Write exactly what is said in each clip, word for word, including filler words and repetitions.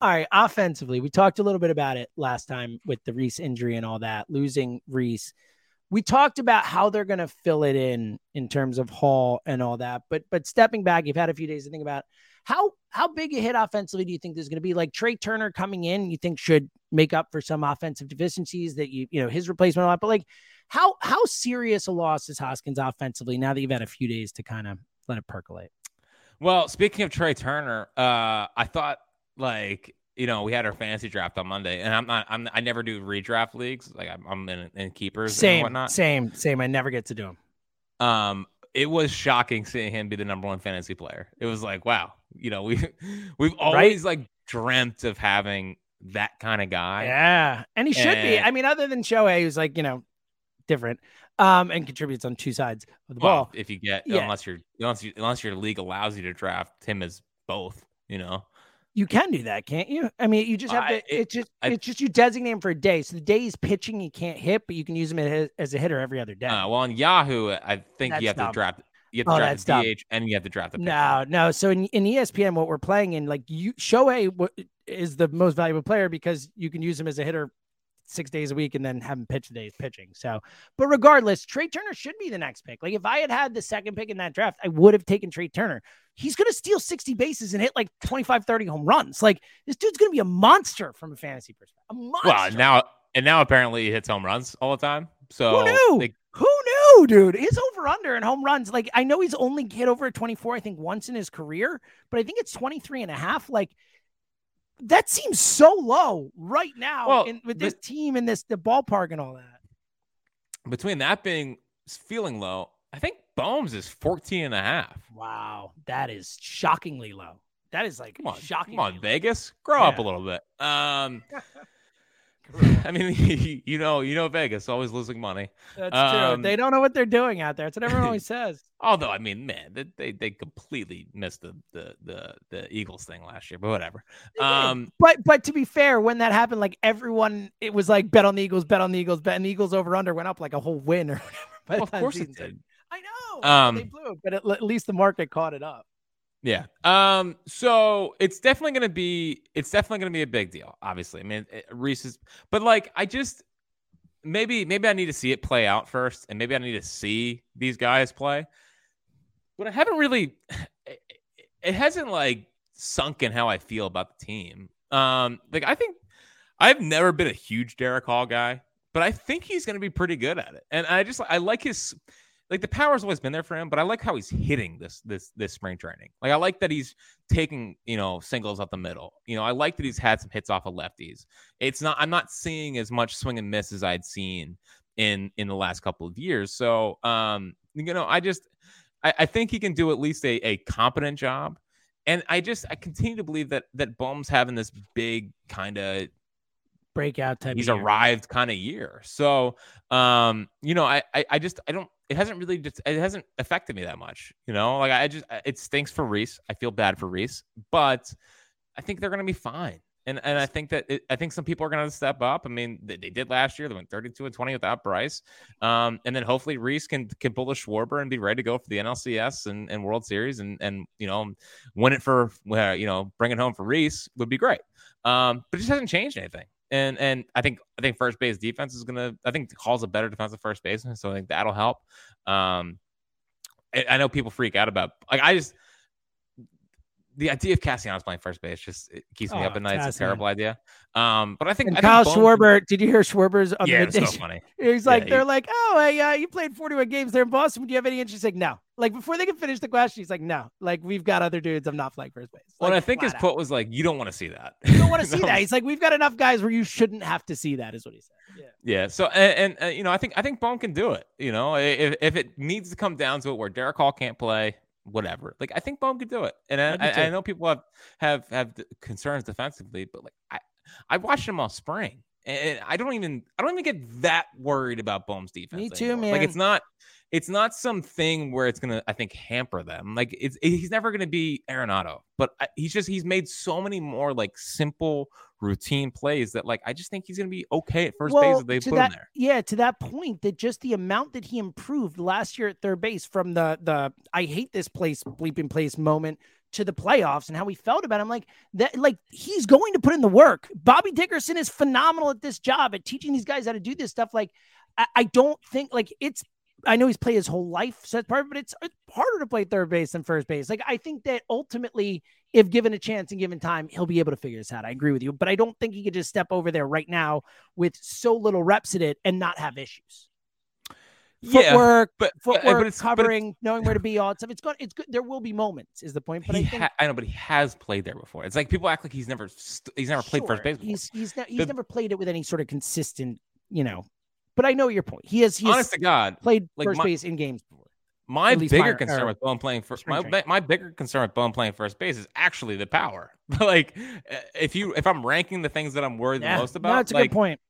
All right, offensively, we talked a little bit about it last time with the Rhys injury and all that, losing Rhys. We talked about how they're going to fill it in in terms of Hall and all that. But but stepping back, you've had a few days to think about how how big a hit offensively do you think there's going to be? Like Trea Turner coming in, you think should make up for some offensive deficiencies that you you know his replacement a lot. But like how how serious a loss is Hoskins offensively now that you've had a few days to kind of let it percolate? Well, speaking of Trea Turner, uh, I thought like. You know, we had our fantasy draft on Monday, and I'm not, I'm, I never do redraft leagues. Like I'm, I'm in, in keepers same, and whatnot. Same, same. I never get to do them. Um, it was shocking seeing him be the number one fantasy player. It was like, wow, you know, we, we've always right? like dreamt of having that kind of guy. Yeah. And he should and, be, I mean, other than Shohei, who's like, you know, different, um, and contributes on two sides of the well, ball. If you get, yeah. unless you're, unless you, unless your league allows you to draft him as both, you know? You can do that, can't you? I mean, you just have to. I, it, it's just, I, it's just you designate him for a day. So the day he's pitching, he can't hit, but you can use him as a hitter every other day. Uh, well, on Yahoo, I think that's you have dumb. to draft. You have to oh, draft the dumb. D H, and you have to draft the pitcher. No, no. So in, in E S P N, what we're playing in, like you, Shohei is the most valuable player because you can use him as a hitter six days a week, and then have him pitch the day he's pitching. So, but regardless, Trea Turner should be the next pick. Like if I had had the second pick in that draft, I would have taken Trea Turner. He's going to steal sixty bases and hit like twenty-five, thirty home runs. Like this dude's going to be a monster from a fantasy perspective. A monster. Well, now, and now apparently he hits home runs all the time. So who knew? They- who knew, dude? His over under and home runs. Like I know he's only hit over twenty-four, I think once in his career, but I think it's twenty-three and a half. Like that seems so low right now well, in, with this but, team and this, the ballpark and all that. Between that being feeling low, I think Bohm's is fourteen and a half. Wow. That is shockingly low. That is like come on, shocking. Come on, Vegas. Grow yeah. up a little bit. Um, I mean, you know, you know, Vegas always losing money. That's um, true. They don't know what they're doing out there. That's what everyone always says. Although, I mean, man, they, they, they completely missed the, the, the, the Eagles thing last year, but whatever. Um, but, but to be fair, when that happened, like everyone, it was like bet on the Eagles, bet on the Eagles, bet on the Eagles over under went up like a whole win or whatever. Well, of course it did. I know um, they blew it, but at, at least the market caught it up. Yeah. Um. So it's definitely going to be, it's definitely going to be a big deal. Obviously, I mean, it, Rhys is, but like, I just maybe maybe I need to see it play out first, and maybe I need to see these guys play. But I haven't really, it, it hasn't like sunk in how I feel about the team. Um. Like I think I've never been a huge Darick Hall guy, but I think he's going to be pretty good at it, and I just I like his. Like the power's always been there for him, but I like how he's hitting this this this spring training. Like I like that he's taking, you know, singles up the middle. You know, I like that he's had some hits off of lefties. It's not I'm not seeing as much swing and miss as I'd seen in in the last couple of years. So um, you know, I just I, I think he can do at least a a competent job. And I just I continue to believe that that Bohm's having this big kind of breakout type. He's arrived kind of year. So um, you know, I, I I just I don't. It hasn't really, it hasn't affected me that much, you know. Like I just, it stinks for Rhys. I feel bad for Rhys, but I think they're gonna be fine. And and I think that it, I think some people are gonna step up. I mean, they, they did last year. They went thirty-two and twenty without Bryce, um, and then hopefully Rhys can can pull a Schwarber and be ready to go for the N L C S and, and World Series, and and you know win it for uh, you know bring it home for Rhys would be great. Um, but it just hasn't changed anything. And and I think I think first base defense is gonna I think Hall's a better defensive first baseman, so I think that'll help. Um, I, I know people freak out about like I just the idea of Castellanos playing first base just it keeps me oh, up at night. Cassian. It's a terrible idea. Um, but I think and I Kyle think Schwarber. Did you hear Schwarber's? On yeah, the it was so funny. He's like yeah, they're he, like, oh, hey, uh, you played forty-one games there in Boston. Would you have any interest? He's like, no. Like before they can finish the question, he's like, no. Like we've got other dudes. I'm not playing first base. Like, well, I think his out. Quote was like, you don't want to see that. You don't want to see that. He's like, we've got enough guys where you shouldn't have to see that. Is what he said. Yeah. Yeah. So and, and uh, you know, I think I think Bohm can do it. You know, if if it needs to come down to it where Darick Hall can't play. Whatever, like I think Bohm could do it, and I, I, I know people have have have concerns defensively, but like I, I watched him all spring, and I don't even I don't even get that worried about Bohm's defense. Me too, anymore. Man. Like it's not it's not something where it's gonna I think hamper them. Like it's he's never gonna be Arenado, but I, he's just he's made so many more like simple routine plays that like I just think he's gonna be okay at first well, base if they put that, him there. Yeah, to that point that just the amount that he improved last year at third base from the the I hate this place bleeping place moment to the playoffs and how we felt about him. Like that, like he's going to put in the work. Bobby Dickerson is phenomenal at this job, at teaching these guys how to do this stuff. Like, I, I don't think like it's, I know he's played his whole life, so that's part of it, but it's, it's harder to play third base than first base. Like, I think that ultimately, if given a chance and given time, he'll be able to figure this out. I agree with you, but I don't think he could just step over there right now with so little reps in it and not have issues. Footwork, yeah, but, footwork, but it's, covering, but it's, knowing where to be, all that stuff. It's good. It's good. There will be moments, is the point. But I, think, ha- I know, but he has played there before. It's like people act like he's never, st- he's never sure. played first base. He's he's, ne- he's the, never played it with any sort of consistent, you know. But I know your point. He has, he has honest to God, played like first my, base in games before. My bigger minor, concern or, with Bohm playing first, my, my bigger concern with Bohm playing first base is actually the power. Like, if you, if I'm ranking the things that I'm worried yeah, the most about, no, that's a like, good point.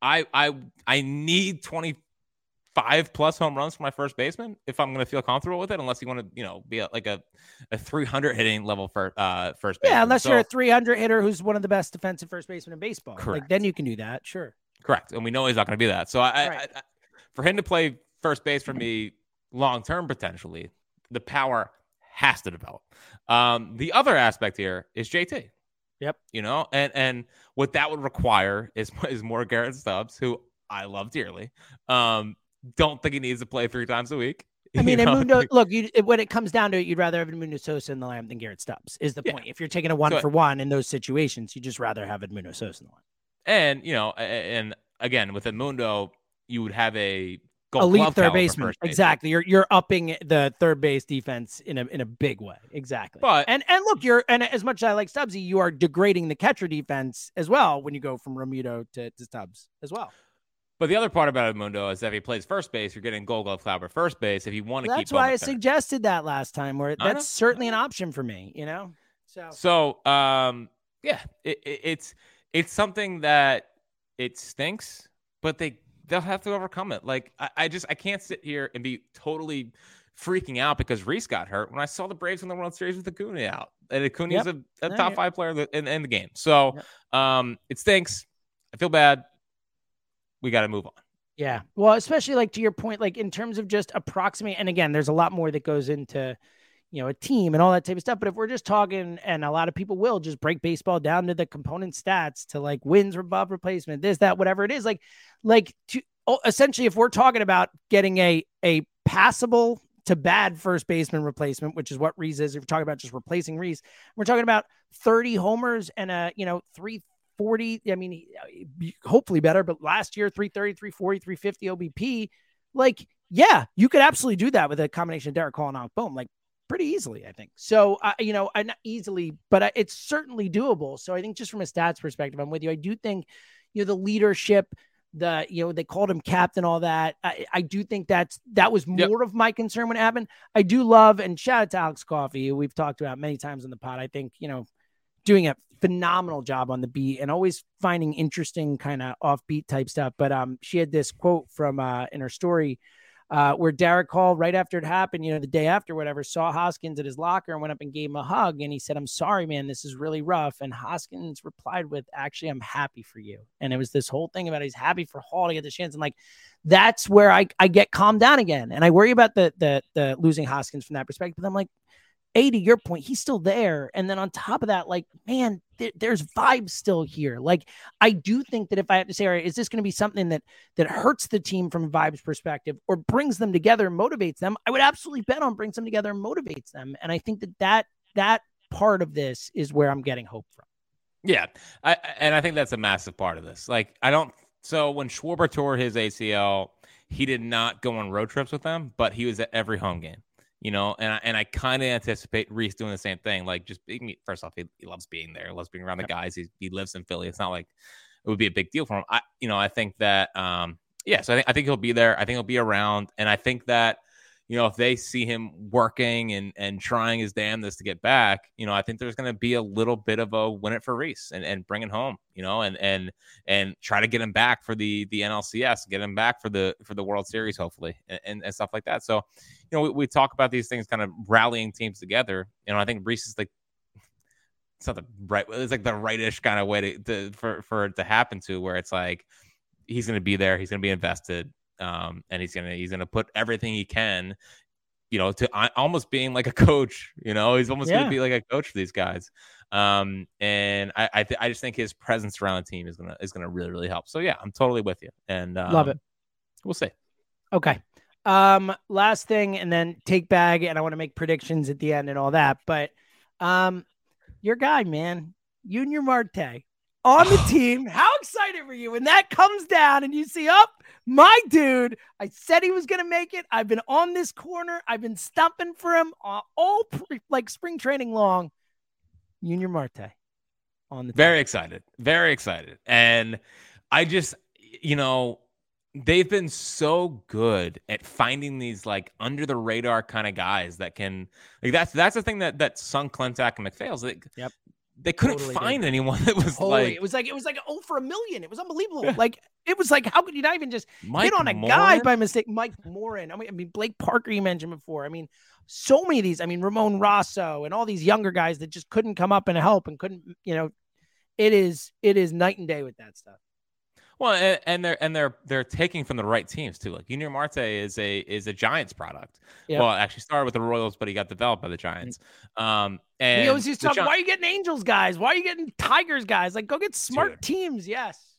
I I I need twenty-five plus home runs for my first baseman if I'm going to feel comfortable with it. Unless you want to, you know, be a, like a a three hundred hitting level for uh first baseman. Yeah, unless so, you're a three hundred hitter who's one of the best defensive first basemen in baseball. Correct. Like, then you can do that. Sure. Correct. And we know he's not going to be that. So I, right. I, I, for him to play first base for me long-term, potentially, the power has to develop. Um, the other aspect here is J T. Yep. You know, and, and what that would require is, is more Garrett Stubbs, who I love dearly. Um, don't think he needs to play three times a week. I mean, Edmundo, look, you, when it comes down to it, you'd rather have Edmundo Sosa in the lineup than Garrett Stubbs is the yeah. point. If you're taking a one so, for one in those situations, you just rather have Edmundo Sosa in the lineup. And, you know, and again, with Edmundo, you would have a gold elite third baseman. Exactly. You're you're upping the third base defense in a in a big way. Exactly. But and and look, you're and as much as I like Stubbsy, you are degrading the catcher defense as well when you go from Romito to, to Stubbs as well. But the other part about Edmundo is that if he plays first base, you're getting Gold Glove Clabber first base. If you want to keep, that's why I suggested that last time. Where that's certainly an option for me, you know. So so um yeah, it, it, it's. It's something that it stinks, but they, they'll have to overcome it. Like, I, I just, I can't sit here and be totally freaking out because Rhys got hurt when I saw the Braves in the World Series with Acuna out. And Acuna's yep. a, a top five player in, in the game. So yep. um, it stinks. I feel bad. We got to move on. Yeah. Well, especially like to your point, like in terms of just approximate. And again, there's a lot more that goes into, you know, a team and all that type of stuff. But if we're just talking, and a lot of people will just break baseball down to the component stats, to like wins, above replacement, this, that, whatever it is, like, like to essentially, if we're talking about getting a, a passable to bad first baseman replacement, which is what Rhys is, if we're talking about just replacing Rhys, we're talking about thirty homers and a, you know, three forty. I mean, hopefully better, but last year, three thirty, three forty, three fifty O B P. Like, yeah, you could absolutely do that with a combination of Darick Hall and Alec Bohm. Like, pretty easily, I think. So, uh, you know, I, not easily, but I, it's certainly doable. So I think just from a stats perspective, I'm with you. I do think, you know, the leadership, the, you know, they called him captain, all that. I, I do think that's, that was more yep. of my concern when it happened. I do love, and shout out to Alex Coffey, who we've talked about many times in the pod. I think, you know, doing a phenomenal job on the beat and always finding interesting kind of offbeat type stuff. But um, she had this quote from uh, in her story, Uh, where Darick Hall, right after it happened, you know, the day after, whatever, saw Hoskins at his locker and went up and gave him a hug. And he said, "I'm sorry, man, this is really rough." And Hoskins replied with, "Actually, I'm happy for you." And it was this whole thing about he's happy for Hall to get the chance. And like, that's where I, I get calmed down again. And I worry about the, the, the losing Hoskins from that perspective. But I'm like, A, to your point, he's still there. And then on top of that, like, man, th- there's vibes still here. Like, I do think that if I have to say, all right, is this going to be something that that hurts the team from a vibes perspective or brings them together and motivates them? I would absolutely bet on brings them together and motivates them. And I think that that, that part of this is where I'm getting hope from. Yeah. I, and I think that's a massive part of this. Like, I don't. So when Schwarber tore his A C L, he did not go on road trips with them, but he was at every home game. You know, and I, and I kind of anticipate Rhys doing the same thing. Like, just being, first off, he, he loves being there. He loves being around the guys. He, he lives in Philly. It's not like it would be a big deal for him. I, you know, I think that, um, yeah, so I think, I think he'll be there. I think he'll be around. And I think that, you know, if they see him working and, and trying his damnedest to get back, you know, I think there's going to be a little bit of a win it for Rhys and, and bring it home, you know, and, and, and try to get him back for the, the N L C S, get him back for the, for the World Series, hopefully, and, and stuff like that. So, you know, we, we talk about these things kind of rallying teams together. You know, I think Rhys is like, it's not the right, it's like the rightish kind of way to, to for, for it to happen to, where it's like, he's going to be there. He's going to be invested. Um, and he's gonna he's gonna put everything he can you know, to almost being like a coach, you know, he's almost yeah. going to be like a coach for these guys. Um, and I, I, th- I just think his presence around the team is going to, is going to really, really help. So yeah, I'm totally with you and um, love it. We'll see. Okay. Um, last thing, and then take bag, and I want to make predictions at the end and all that, but um, your guy, man, Yunior Marte on the team. How excited were you when that comes down and you see up, oh, my dude, I said he was going to make it. I've been on this corner. I've been stumping for him all, all pre- like spring training long. Yunior Marte on the team. Very excited. Very excited. And I just, you know, they've been so good at finding these like under the radar kind of guys that can, like that's, that's the thing that, that sunk Klentak and McPhail's. Like, yep. They couldn't totally find did. anyone that was totally. like, it was like, it was like, oh, for a million. It was unbelievable. Yeah. Like, it was like, how could you not even just Mike hit on a Morin? guy by mistake? Mike Morin. I mean, I mean, Blake Parker, you mentioned before. I mean, so many of these, I mean, Ramon Rosso and all these younger guys that just couldn't come up and help and couldn't, you know, it is, it is night and day with that stuff. Well, and, and they're and they're they're taking from the right teams too. Like Yunior Marte is a is a Giants product. Yep. Well, actually started with the Royals, but he got developed by the Giants. Um, and he always used to talk, Gi- why are you getting Angels guys? Why are you getting Tigers guys? Like, go get smart Dude. teams. Yes.